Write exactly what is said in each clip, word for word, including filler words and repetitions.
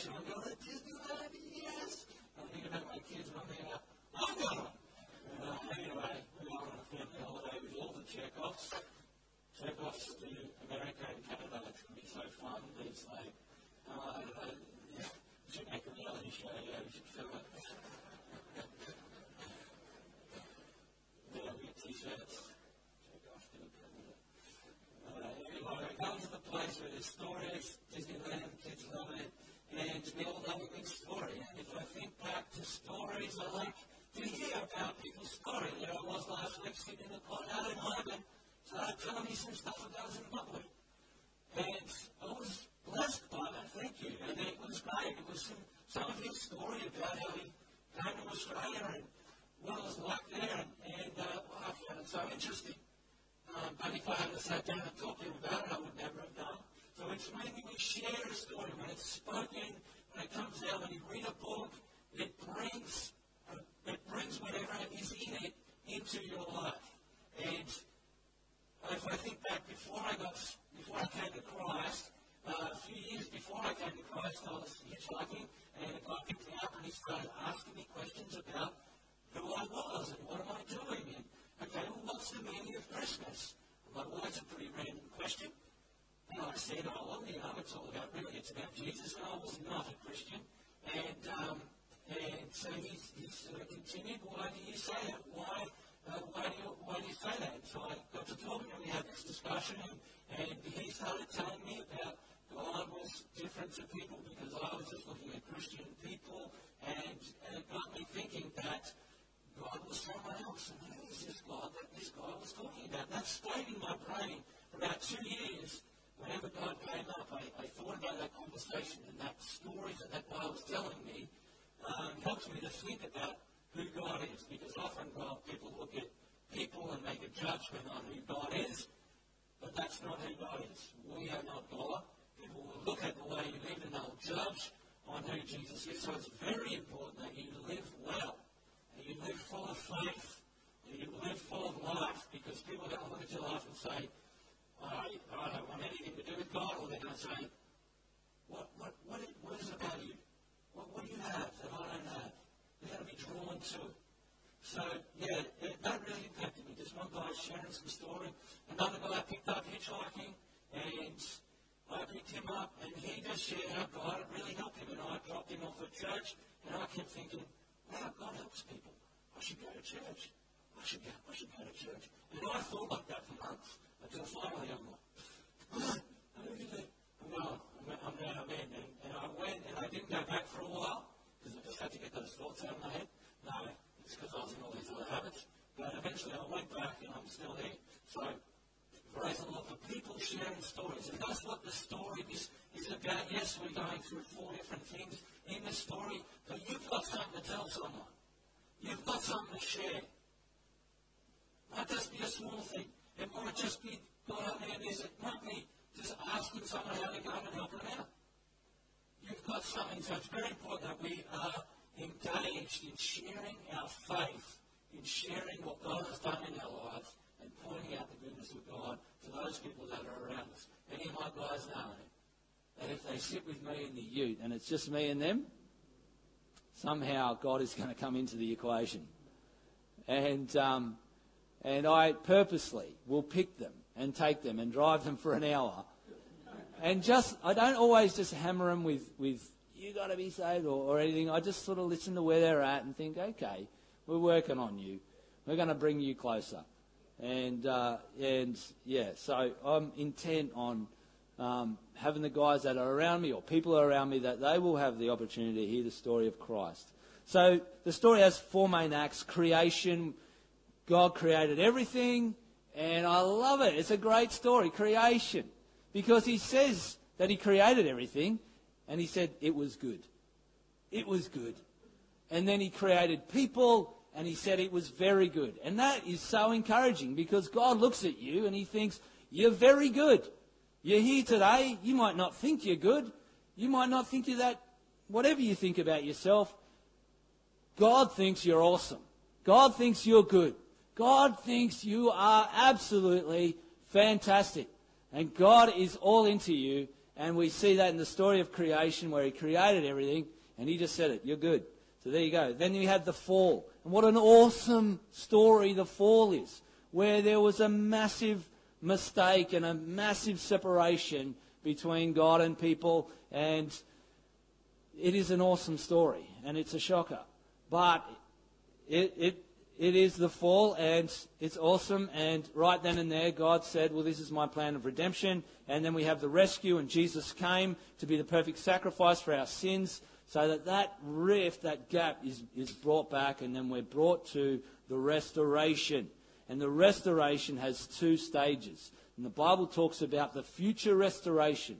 generation. We're going to let kids do that? Yes. I'm thinking about my kids, and I'm thinking about, I'm going. Uh, anyway, we all want to finish the holiday with all the checkoffs. Checkoffs to America and Canada. It's going to be so fun. It's like, uh, I don't know, yeah, we should make a reality show. Yeah, we should film it. Yeah, we get t-shirts. Place where there's stories, Disneyland, kids love it, and we all love a good story. And if I think back to stories, I like to hear about people's story. There I was last week sitting in the pot out in London, started telling me some stuff about Zimbabwe. And I was blessed by that, thank you. And it was great. It was some, some of his story about how he came to Australia and what it was like there, and, and uh, well, I found it so interesting. Um, but if I hadn't sat down and talked to him about it, I would never have done. So it's when we share a story, when it's spoken, when it comes out, when you read a book, it brings uh, it brings whatever is in it into your life. And if I think back, before I got before I came to Christ, uh, a few years before I came to Christ, I was hitchhiking, and I picked me up and he started asking me questions about who I was and what am I doing. And, okay, well, what's the meaning of Christmas? I'm like, well, that's a pretty random question. And I said, oh, well, you know, it's all about, really, it's about Jesus, and I was not a Christian. And um, and so he, he sort of continued, why do you say that? Why, uh, why, do you, why do you say that? And so I got to talking, and we had this discussion, and, and he started telling me about God was different to people because I was just looking at Christian people, and, and it got me thinking that God was someone else, and who is this God that this guy was talking about? That stayed in my brain for about two years. Whenever God came up, I, I thought about that conversation, and that story that that guy was telling me um, helps me to think about who God is, because often, well, people look at people and make a judgment on who God is, but that's not who God is. We are not God. People will look at the way you live, and they'll judge on who Jesus is. So it's very important that you live well. You live full of faith, you live full of life, because people don't look at your life and say, I, I don't want anything to do with God, or they're going to say, what, what, what, is, what is it about you? What, what do you have that I don't have? You're going to be drawn to it. So, yeah, it, that really impacted me. Just one guy sharing some story. Another guy I picked up hitchhiking, and I picked him up, and he just shared how God had really helped him, and I dropped him off at church, and I kept thinking, wow, God helps people. I should go to church. I should go, I should go to church. And I thought like that for months, until finally I'm like, I don't get it. I'm going, I'm going, I'm in. And, and I went, and I didn't go back for a while, because I just had to get those thoughts out of my head. No, it's because I was in all these other habits. But eventually I went back, and I'm still here. So, praise the Lord for people sharing stories. And that's what the story is, is about. Yes, we're going through four different things in the story, but you've got something to tell someone. You've got something to share. It might just be a small thing. It might just be God out there. It might be just asking someone how they're going and helping them out. You've got something. So it's very important that we are engaged in sharing our faith, in sharing what God has done in our lives, and pointing out the goodness of God to those people that are around us. Any of my guys know it. That if they sit with me in the ute and it's just me and them, somehow God is going to come into the equation. And um, and I purposely will pick them and take them and drive them for an hour. And just, I don't always just hammer them with, with you got to be saved or, or anything. I just sort of listen to where they're at and think, okay, we're working on you. We're going to bring you closer. And, uh, and yeah, so I'm intent on Um, having the guys that are around me or people around me that they will have the opportunity to hear the story of Christ. So the story has four main acts. Creation, God created everything, and I love it. It's a great story, creation, because he says that he created everything, and he said it was good. It was good. And then he created people, and he said it was very good. And that is so encouraging, because God looks at you and he thinks, you're very good. You're here today, you might not think you're good. You might not think you're that, whatever you think about yourself. God thinks you're awesome. God thinks you're good. God thinks you are absolutely fantastic. And God is all into you, And we see that in the story of creation where he created everything and he just said it, you're good. So there you go. Then you had the fall. And what an awesome story the fall is, where there was a massive mistake and a massive separation between God and people. And it is an awesome story and it's a shocker. But it it it is the fall and it's awesome. And right then and there, God said, well, this is my plan of redemption. And then we have the rescue, and Jesus came to be the perfect sacrifice for our sins, so that that rift, that gap is, is brought back, and then we're brought to the restoration. And the restoration has two stages. And the Bible talks about the future restoration,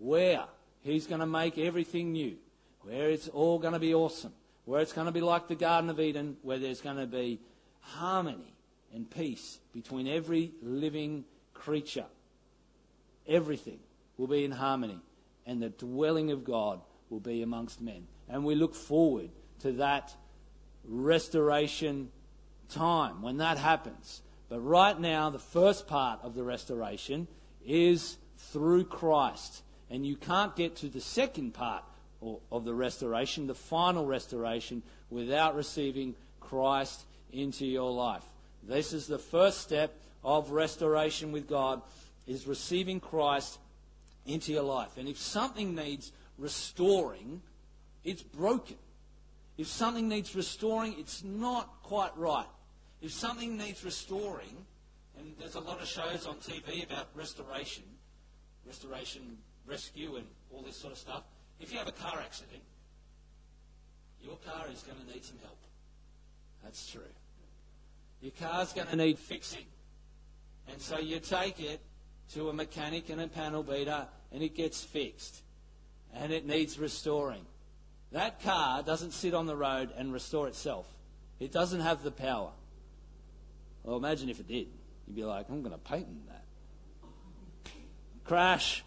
where he's going to make everything new, where it's all going to be awesome, where it's going to be like the Garden of Eden, where there's going to be harmony and peace between every living creature. Everything will be in harmony, and the dwelling of God will be amongst men. And we look forward to that restoration time when that happens. But right now, the first part of the restoration is through Christ. And you can't get to the second part of the restoration, the final restoration, without receiving Christ into your life. This is the first step of restoration with God, is receiving Christ into your life. And if something needs restoring, it's broken. If something needs restoring, it's not quite right. If something needs restoring, and there's a lot of shows on T V about restoration, restoration, rescue, and all this sort of stuff. If you have a car accident, your car is going to need some help. That's true. Your car's going to need fixing. And so you take it to a mechanic and a panel beater, and it gets fixed. And it needs restoring. That car doesn't sit on the road and restore itself. It doesn't have the power. Well, imagine if it did. You'd be like, I'm going to patent that. Crash.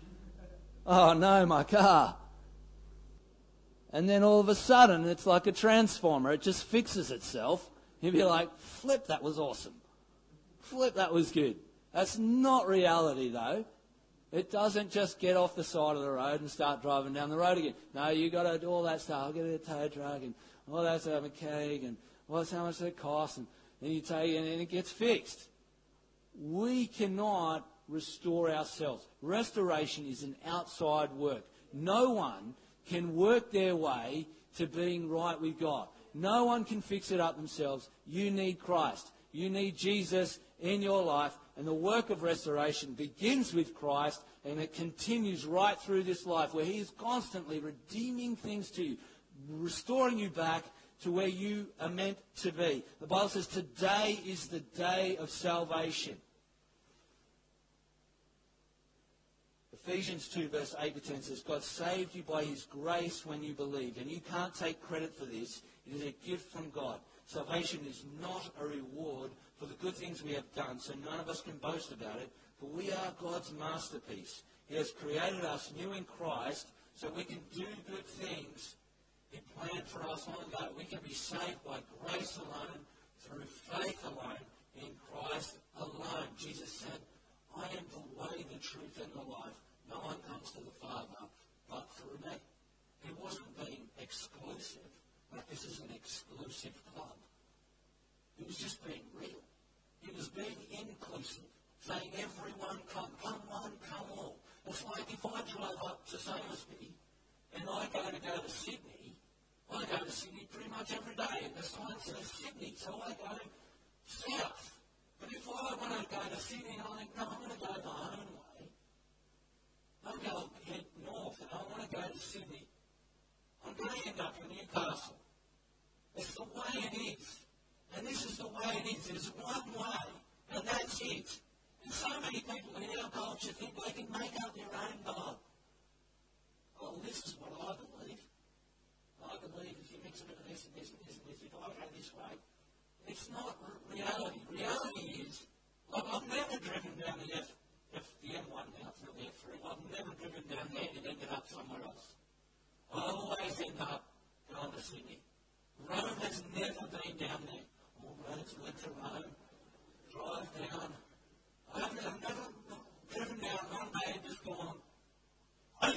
Oh, no, my car. And then all of a sudden, it's like a transformer. It just fixes itself. You'd be like, flip, that was awesome. Flip, that was good. That's not reality, though. It doesn't just get off the side of the road and start driving down the road again. No, you got to do all that stuff. I'll get a tow truck and all that stuff, mechanic, and what's how much does it cost? And then you take it and it gets fixed. We cannot restore ourselves. Restoration is an outside work. No one can work their way to being right with God. No one can fix it up themselves. You need Christ. You need Jesus in your life. And the work of restoration begins with Christ, and it continues right through this life, where he is constantly redeeming things to you, restoring you back to where you are meant to be. The Bible says today is the day of salvation. Ephesians two verse eight to ten says, God saved you by his grace when you believed. And you can't take credit for this. It is a gift from God. Salvation is not a reward for the good things we have done, so none of us can boast about it. But we are God's masterpiece. He has created us new in Christ so we can do good things he planned for us long ago. We can be saved by grace alone, through faith alone, in Christ alone. Jesus said, I am the way, the truth, and the life. No one comes to the Father but through me. He wasn't being exclusive. Like this is an exclusive club. He was just being real. He was being inclusive, saying, everyone come, come one, come all. It's like if I drive up to Salisbury and I go to go to Sydney, I go to Sydney pretty much every day, and the sign says Sydney, so I go south. But if I want to go to Sydney, I think, no, I'm going to go my own way. I go head north, and I want to go to Sydney. I'm going to end up in Newcastle. It's the way it is. And this is the way it is. There's one way, and that's it. And so many people in our culture think they can make up their own God. Well, this is what I believe. I believe if you mix a bit of this and this and this and this, if I go this way, it's not reality. Reality is, like, I've never driven down the F, F the M one now through the F three. I've never driven down there and ended up somewhere else. I always end up going to Sydney. Rome has never been down there. All roads went to Rome. Drive down. I've never driven down one day and just gone, I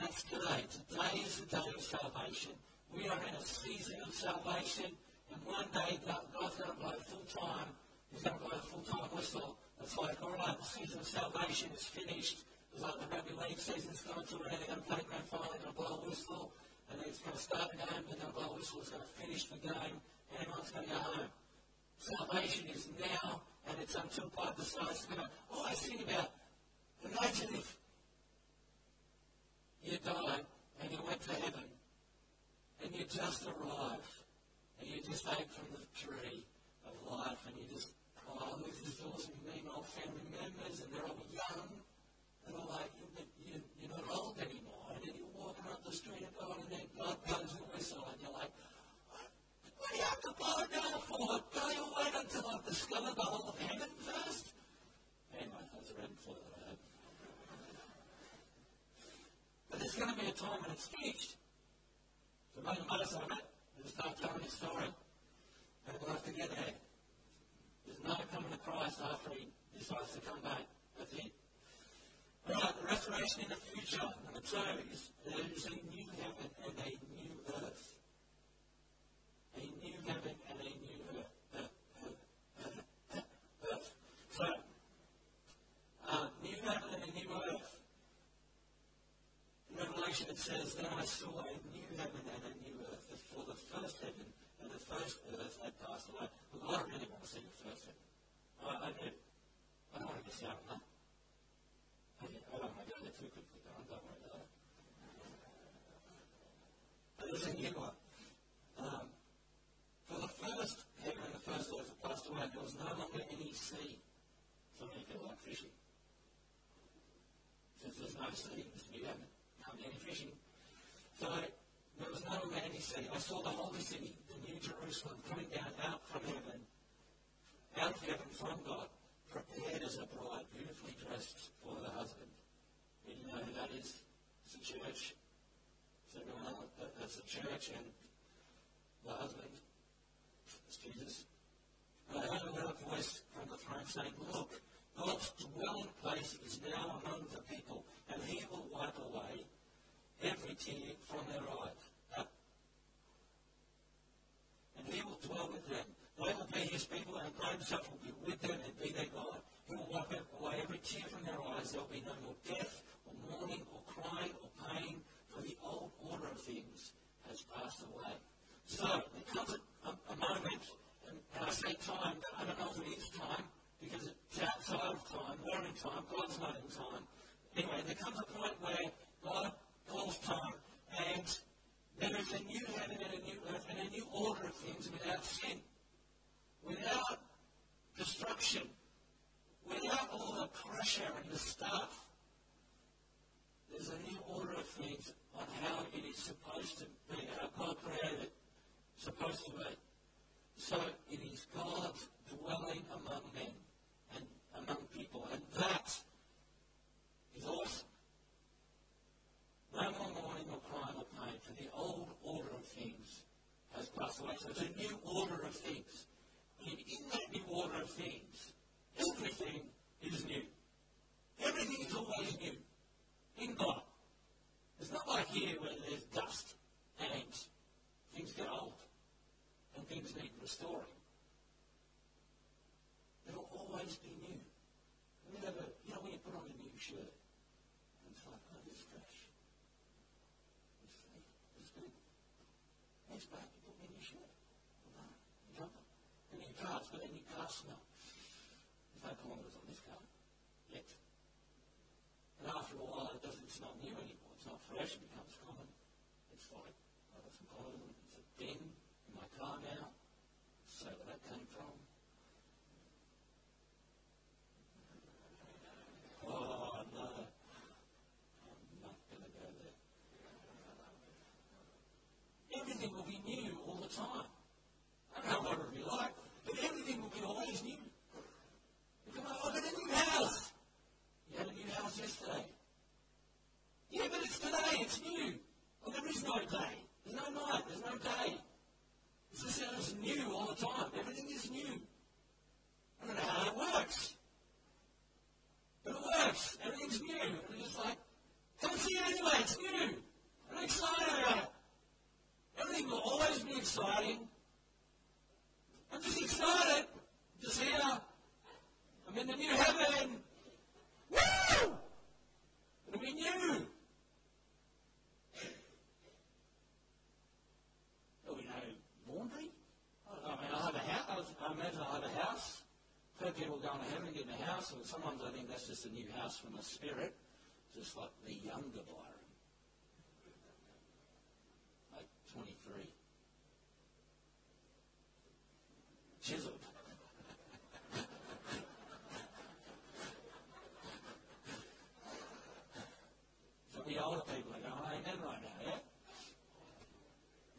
That's today. Today is the day of salvation. We are in a season of salvation, and one day God's going to blow full time. He's going to blow a full time whistle. It's like, all right, the season of salvation is finished. It's like the rugby league season's going to an end. They're going to play grand final, they're going to blow a whistle, and then it's going to start a game, and then blow a whistle. It's going to finish the game, and everyone's going to go home. Salvation is now, and it's until God decides to go. All I think about, imagine if you died and you went to heaven and you just arrived and you just ate from the tree of life and you just, oh, this is awesome, you meet old family members and they're all young and all like, you, you're not old anymore. And then you're walking up the street of God and then God blows a whistle and you're like, what do you have to blow down for? Don't you wait until I've discovered the whole of heaven first? Anyway, that's a red flag. But there's going to be a time when it's finished. So make a mess of it and start telling your story. And we'll have to get there. There's no coming to Christ after he decides to come back. That's it. Right, the restoration in the future. Number two is there is a new heaven and a new earth. A new heaven and a new earth. it says, "Then I saw a new heaven and a new earth, for the first heaven and the first earth had passed away." Well, I don't really want to see the first heaven. I, I do. I don't want to miss out on that. Okay, I don't want to go there too quickly, though. I don't want to go there. But there's a new one. Um, for the first heaven and the first earth had passed away, there was no longer any sea. So you feel like fishing. Since there's no sea, there's new heaven. Can't be any fishing. So there was no longer any sea. I saw the holy city, the new Jerusalem, coming down out from heaven, out of heaven from God, prepared as a bride, beautifully dressed for the husband. And you know who that is? It's the church. It's everyone else. That's the church and the husband. It's Jesus. And I heard a loud voice from the throne saying, "Look, God's dwelling place is now among the people, and he will wipe away every tear from their eyes. And he will dwell with them. They will be his people, and God himself will be with them and be their God. He will wipe away every tear from their eyes. There will be no more death, or mourning, or crying, or pain, for the old order of things has passed away." So, there comes a, a, a moment, and, and I say time, but I don't know if it is time, because it's outside of time, we're in time, God's not in time. Anyway, there comes a point where God calls time, and there is a new heaven and a new earth and a new order of things without sin, without destruction, without all the pressure and the stuff. There's a new order of things on how it is supposed to be, how God created it, supposed to be. So it is God's dwelling among men and among people, and that is awesome. No more mourning or crying or pain, for the old order of things has passed away. So it's a new order of things. And in that new order of things, everything is new. Everything is always new. In God. It's not like here where there's dust and things get old and things need restoring. There will always be new. You know, when you put on a new shirt, and it's like, oh, this is fresh. It's like, it's good. Next back, you put me a new shirt. No, you don't. The new cars, but the new car smell. There's no kilometres on this car. Yet. And after a while, it doesn't smell new anymore. It's not fresh, it becomes common. It's like, I've got some kilometres, it's a bin in my car now. So where that came from. Oh, no. I'm not going to go there. Everything will be new all the time. I don't know what it will be like, but everything will be always new. You come out, I've got a new house. You had a new house yesterday. Yeah, but it's today. It's new. Well, there is no day. There's no night. There's no day. It's just that it's new all the time. Everything is new. I don't know how it works. But it works. Everything's new. And it's just like, come see it anyway. It's new. I'm excited about it. Everything will always be exciting. I'm just excited. Just here. I'm in the new heaven. Woo! It'll be new. There'll be no laundry. I mean, I'll have a house. I imagine I'll have a house. I've heard people going to heaven and getting a house, and sometimes I think that's just a new house from the Spirit, just like the younger Byron. Like twenty-three. Chiseled. The older people are going, amen right now, yeah?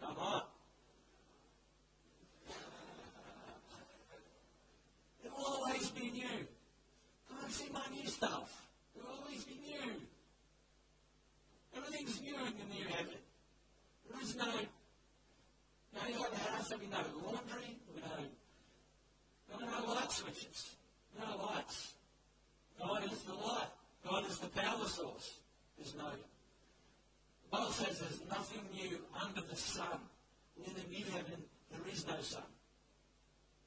Come on. It will always be new. Come and see my new stuff. It will always be new. Everything's new in the new heaven. There is no, no, you have a house, there'll be no laundry, no, no light switches, no lights. God is the light. God is the power source. There's no. The Bible says there's nothing new under the sun. In the new heaven, there is no sun.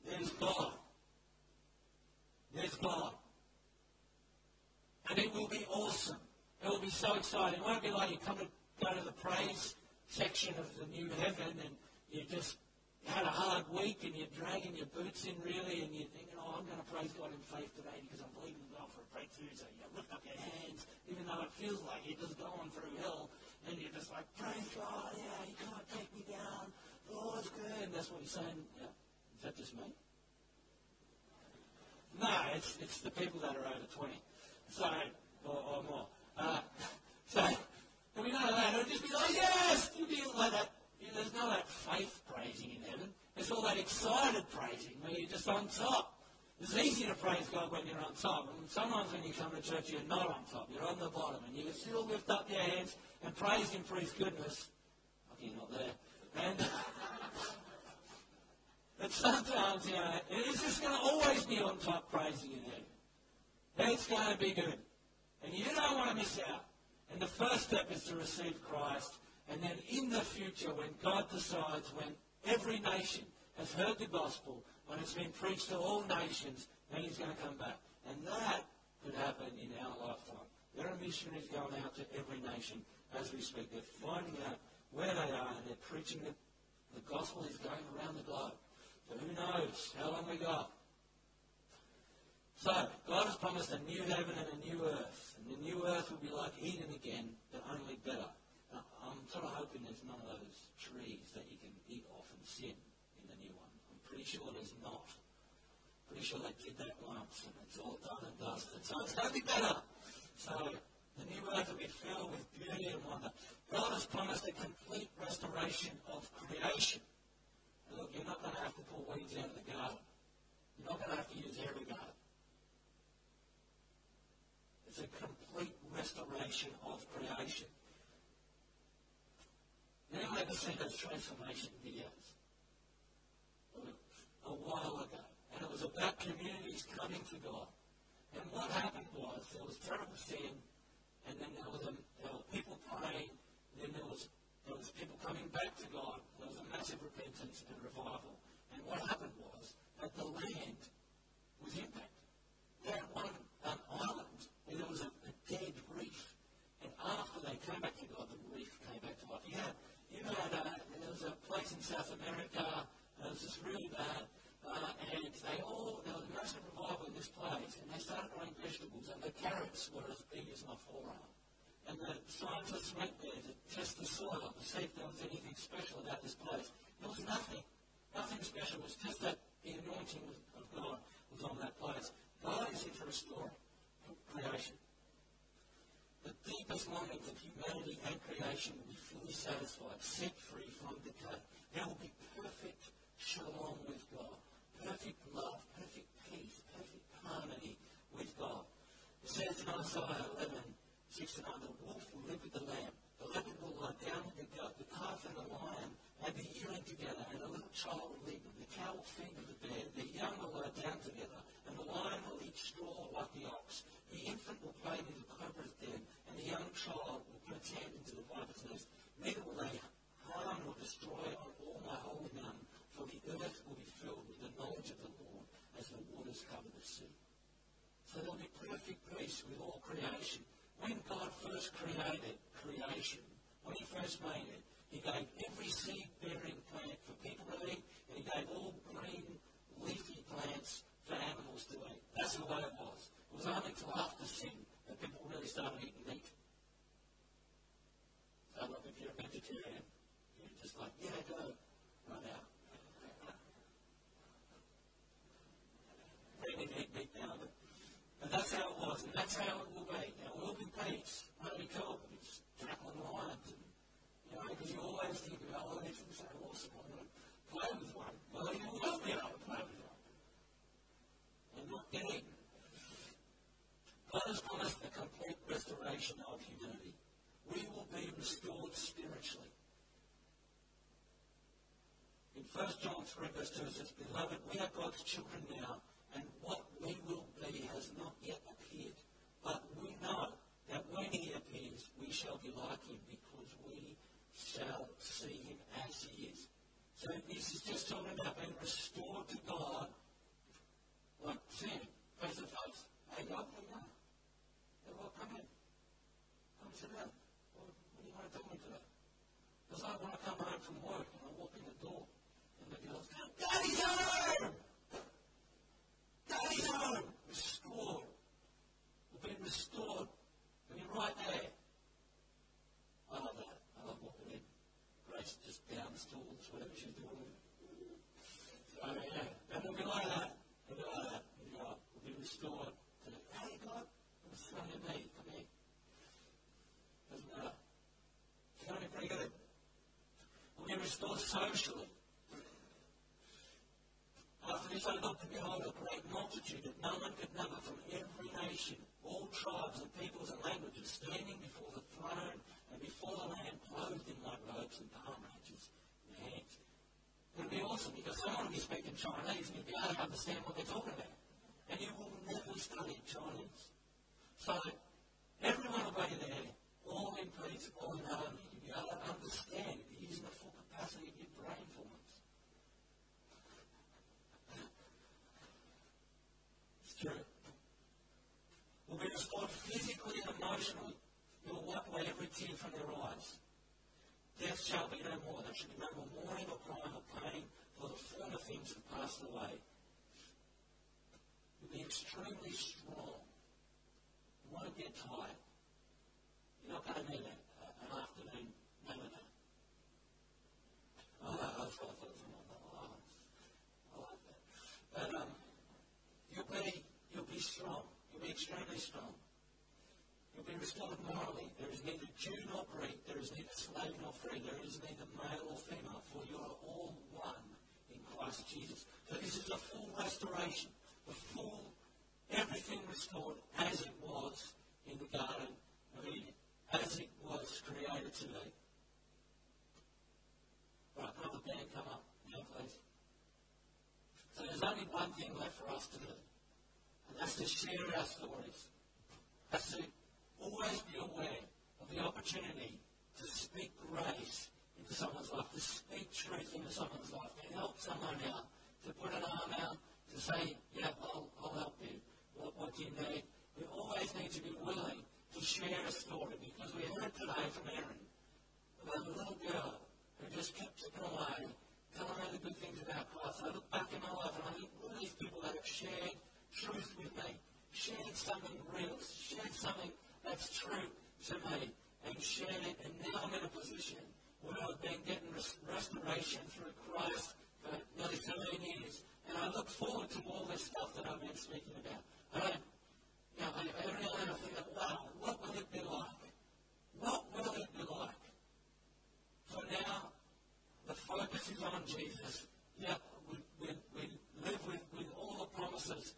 There's God. There's God. And it will be awesome. It will be so exciting. It won't be like you come to go to the praise section of the new heaven and you just had a hard week and you're dragging your boots in really and you're thinking, oh, I'm going to praise God in faith today because I'm believing God for a breakthrough. So you lift up your hands, even though it feels like you're just going through hell, and you're just like, praise God, yeah, you can't take me down. The Lord's good. And that's what he's saying. Yeah. Is that just me? No, it's it's the people that are over twenty, so or, or more. Uh, so, and we know that it would just be like, yes, it'd be like that. You know, there's no that faith praising in heaven. It's all that excited praising where you're just on top. It's easy to praise God when you're on top. And sometimes when you come to church, you're not on top. You're on the bottom, and you can still lift up your hands and praise Him for His goodness. Okay, not there. And. But sometimes, you know, it's just going to always be on top praising in heaven. It's going to be good. And you don't want to miss out. And the first step is to receive Christ. And then in the future, when God decides, when every nation has heard the gospel, when it's been preached to all nations, then he's going to come back. And that could happen in our lifetime. There are missionaries going out to every nation as we speak. They're finding out where they are and they're preaching the, the gospel is going around the globe. But who knows how long we got? So, God has promised a new heaven and a new earth. And the new earth will be like Eden again, but only better. Now, I'm sort of hoping there's none of those trees that you can eat off and sin in the new one. I'm pretty sure there's not. Pretty sure they did that once, and it's all done and dusted. So, it's going to be better. So, the new earth will be filled with beauty and wonder. God has promised a complete restoration of creation. Look, you're not going to have to pull weeds out of the garden. You're not going to have to use every garden. It's a complete restoration of creation. Now you ever seen those transformation videos? A while ago. And it was about communities coming to God. And what happened was there was terrible sin, and then there was a, there were people praying, and then there was There was people coming back to God. There was a massive repentance and revival. And what happened was that the land was impacted. They had one, an island where there was a, a dead reef. And after they came back to God, the reef came back to life. You had, you had uh, there was a place in South America, and it was just really bad. Uh, and they all, there was a massive revival in this place. And they started growing vegetables. And the carrots were as big as my forearm. And the scientists went there to test the soil to see if there was anything special about this place. There was nothing. Nothing special. It was just that the anointing of God was on that place. God is into restoring creation. The deepest longings of humanity and creation will be fully satisfied, set free from decay. There will be perfect shalom with God, perfect love, perfect peace, perfect harmony with God. It says in Isaiah eleven six to nine, the wolf will live with the lamb, the leopard will lie down with the goat, the calf and the lion and the yearling together, and the little child will lead them, the cow will feed with the bear, the young will lie down together, and the lion will eat straw like the ox. The infant will play near the cobra's den, and the young child will put its hand into the viper's nest. Neither will they harm or destroy on all my holy mountain, for the earth will be filled with the knowledge of the Lord as the waters cover the sea. So there will be perfect peace with all creation. When God first created creation, when he first made it, he gave every seed-bearing plant for people to eat, and he gave all green, leafy plants for animals to eat. That's the way it was. It was only until after sin that people really started eating meat. So, look, if you're a vegetarian, you're just like, yeah, go, right now. They didn't eat meat now, but... And that's how it was, and that's how it will be. Now, it will be peace. It won't be cool, but it's tackling lions. And, you know, because you always think about, oh, this is so awesome. I'm going to play with one. Well, you will be able to play with one. And not get eaten. God has promised the complete restoration of humanity. We will be restored spiritually. In First John three, verse two, it says, Beloved, we are God's children now, and what we will be has not yet appeared. But we know that when he appears, we shall be like him, because we shall see him as he is. So this is just talking about being restored to God, like seeing him face to face. Hey, God, hey, God. Hey, well, come in. Come sit down. What do you want to talk to me today? out when I come home from work and I walk in the door and the girl's going, "Daddy's home! Daddy's home!" Restored. We've been restored. We've been right there. I love that. I love walking in. Grace just bounds towards whatever she's doing. So, yeah. And we'll be like that. We'll be like that. We'll be restored. To, hey, God, I'm sorry to me. Come here. Doesn't matter. It's going to be pretty good. We'll be restored socially. After this, I looked and behold a great multitude that no one could number from every nation, all tribes and peoples and languages, standing before the throne and before the Lamb, clothed in white robes and palm branches in their hands. It would be awesome because someone will be speaking Chinese and you'll be able to understand what they're talking about. And you will never study Chinese. So, everyone will be there, all in peace, all in harmony. You'll be able to understand using the full capacity of your brain for it. True. Will be restored physically and emotionally. You will wipe away every tear from their eyes. Death shall be no more. There shall be no more mourning or crying or pain, for the former things have passed away. You'll be extremely strong. You won't get tired. You're not going to need an, an afternoon nap. Oh, that's what I thought. I like that. But, um, you'll be... You'll be strong. You'll be extremely strong. You'll be restored morally. There is neither Jew nor Greek. There is neither slave nor free. There is neither male or female. For you are all one in Christ Jesus. So this is a full restoration. The full, everything restored as it was in the Garden of Eden. As it was created today. Right, can the band come up? Yeah, please. So there's only one thing left for us to do. And that's to share our stories. That's to always be aware of the opportunity to speak grace into someone's life, to speak truth into someone's life, to help someone out, to put an arm out, to say, yeah, I'll, I'll help you. What, what do you need? We always need to be willing to share a story, because we heard today from Erin about a little girl who just kept chipping away, telling me the good things about Christ. I look back in my life and I think, all these people that have shared truth with me, shared something real, shared something that's true to me, and shared it, and now I'm in a position where I've been getting res- restoration through Christ for nearly seventeen years, and I look forward to all this stuff that I've been speaking about. I don't, you know, I, I really think, wow, what will it be like? What will it be like? So now, the focus is on Jesus. Yeah, we, we, we live with, with all the promises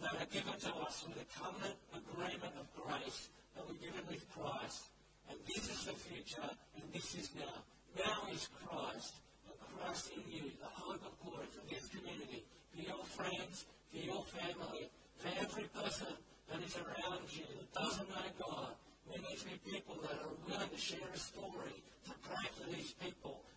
that are given to us with a covenant agreement of grace that we're given with Christ. And this is the future, and this is now. Now is Christ, and Christ in you, the hope of glory for this community, for your friends, for your family, for every person that is around you that doesn't know God. We need to be people that are willing to share a story, to pray for these people,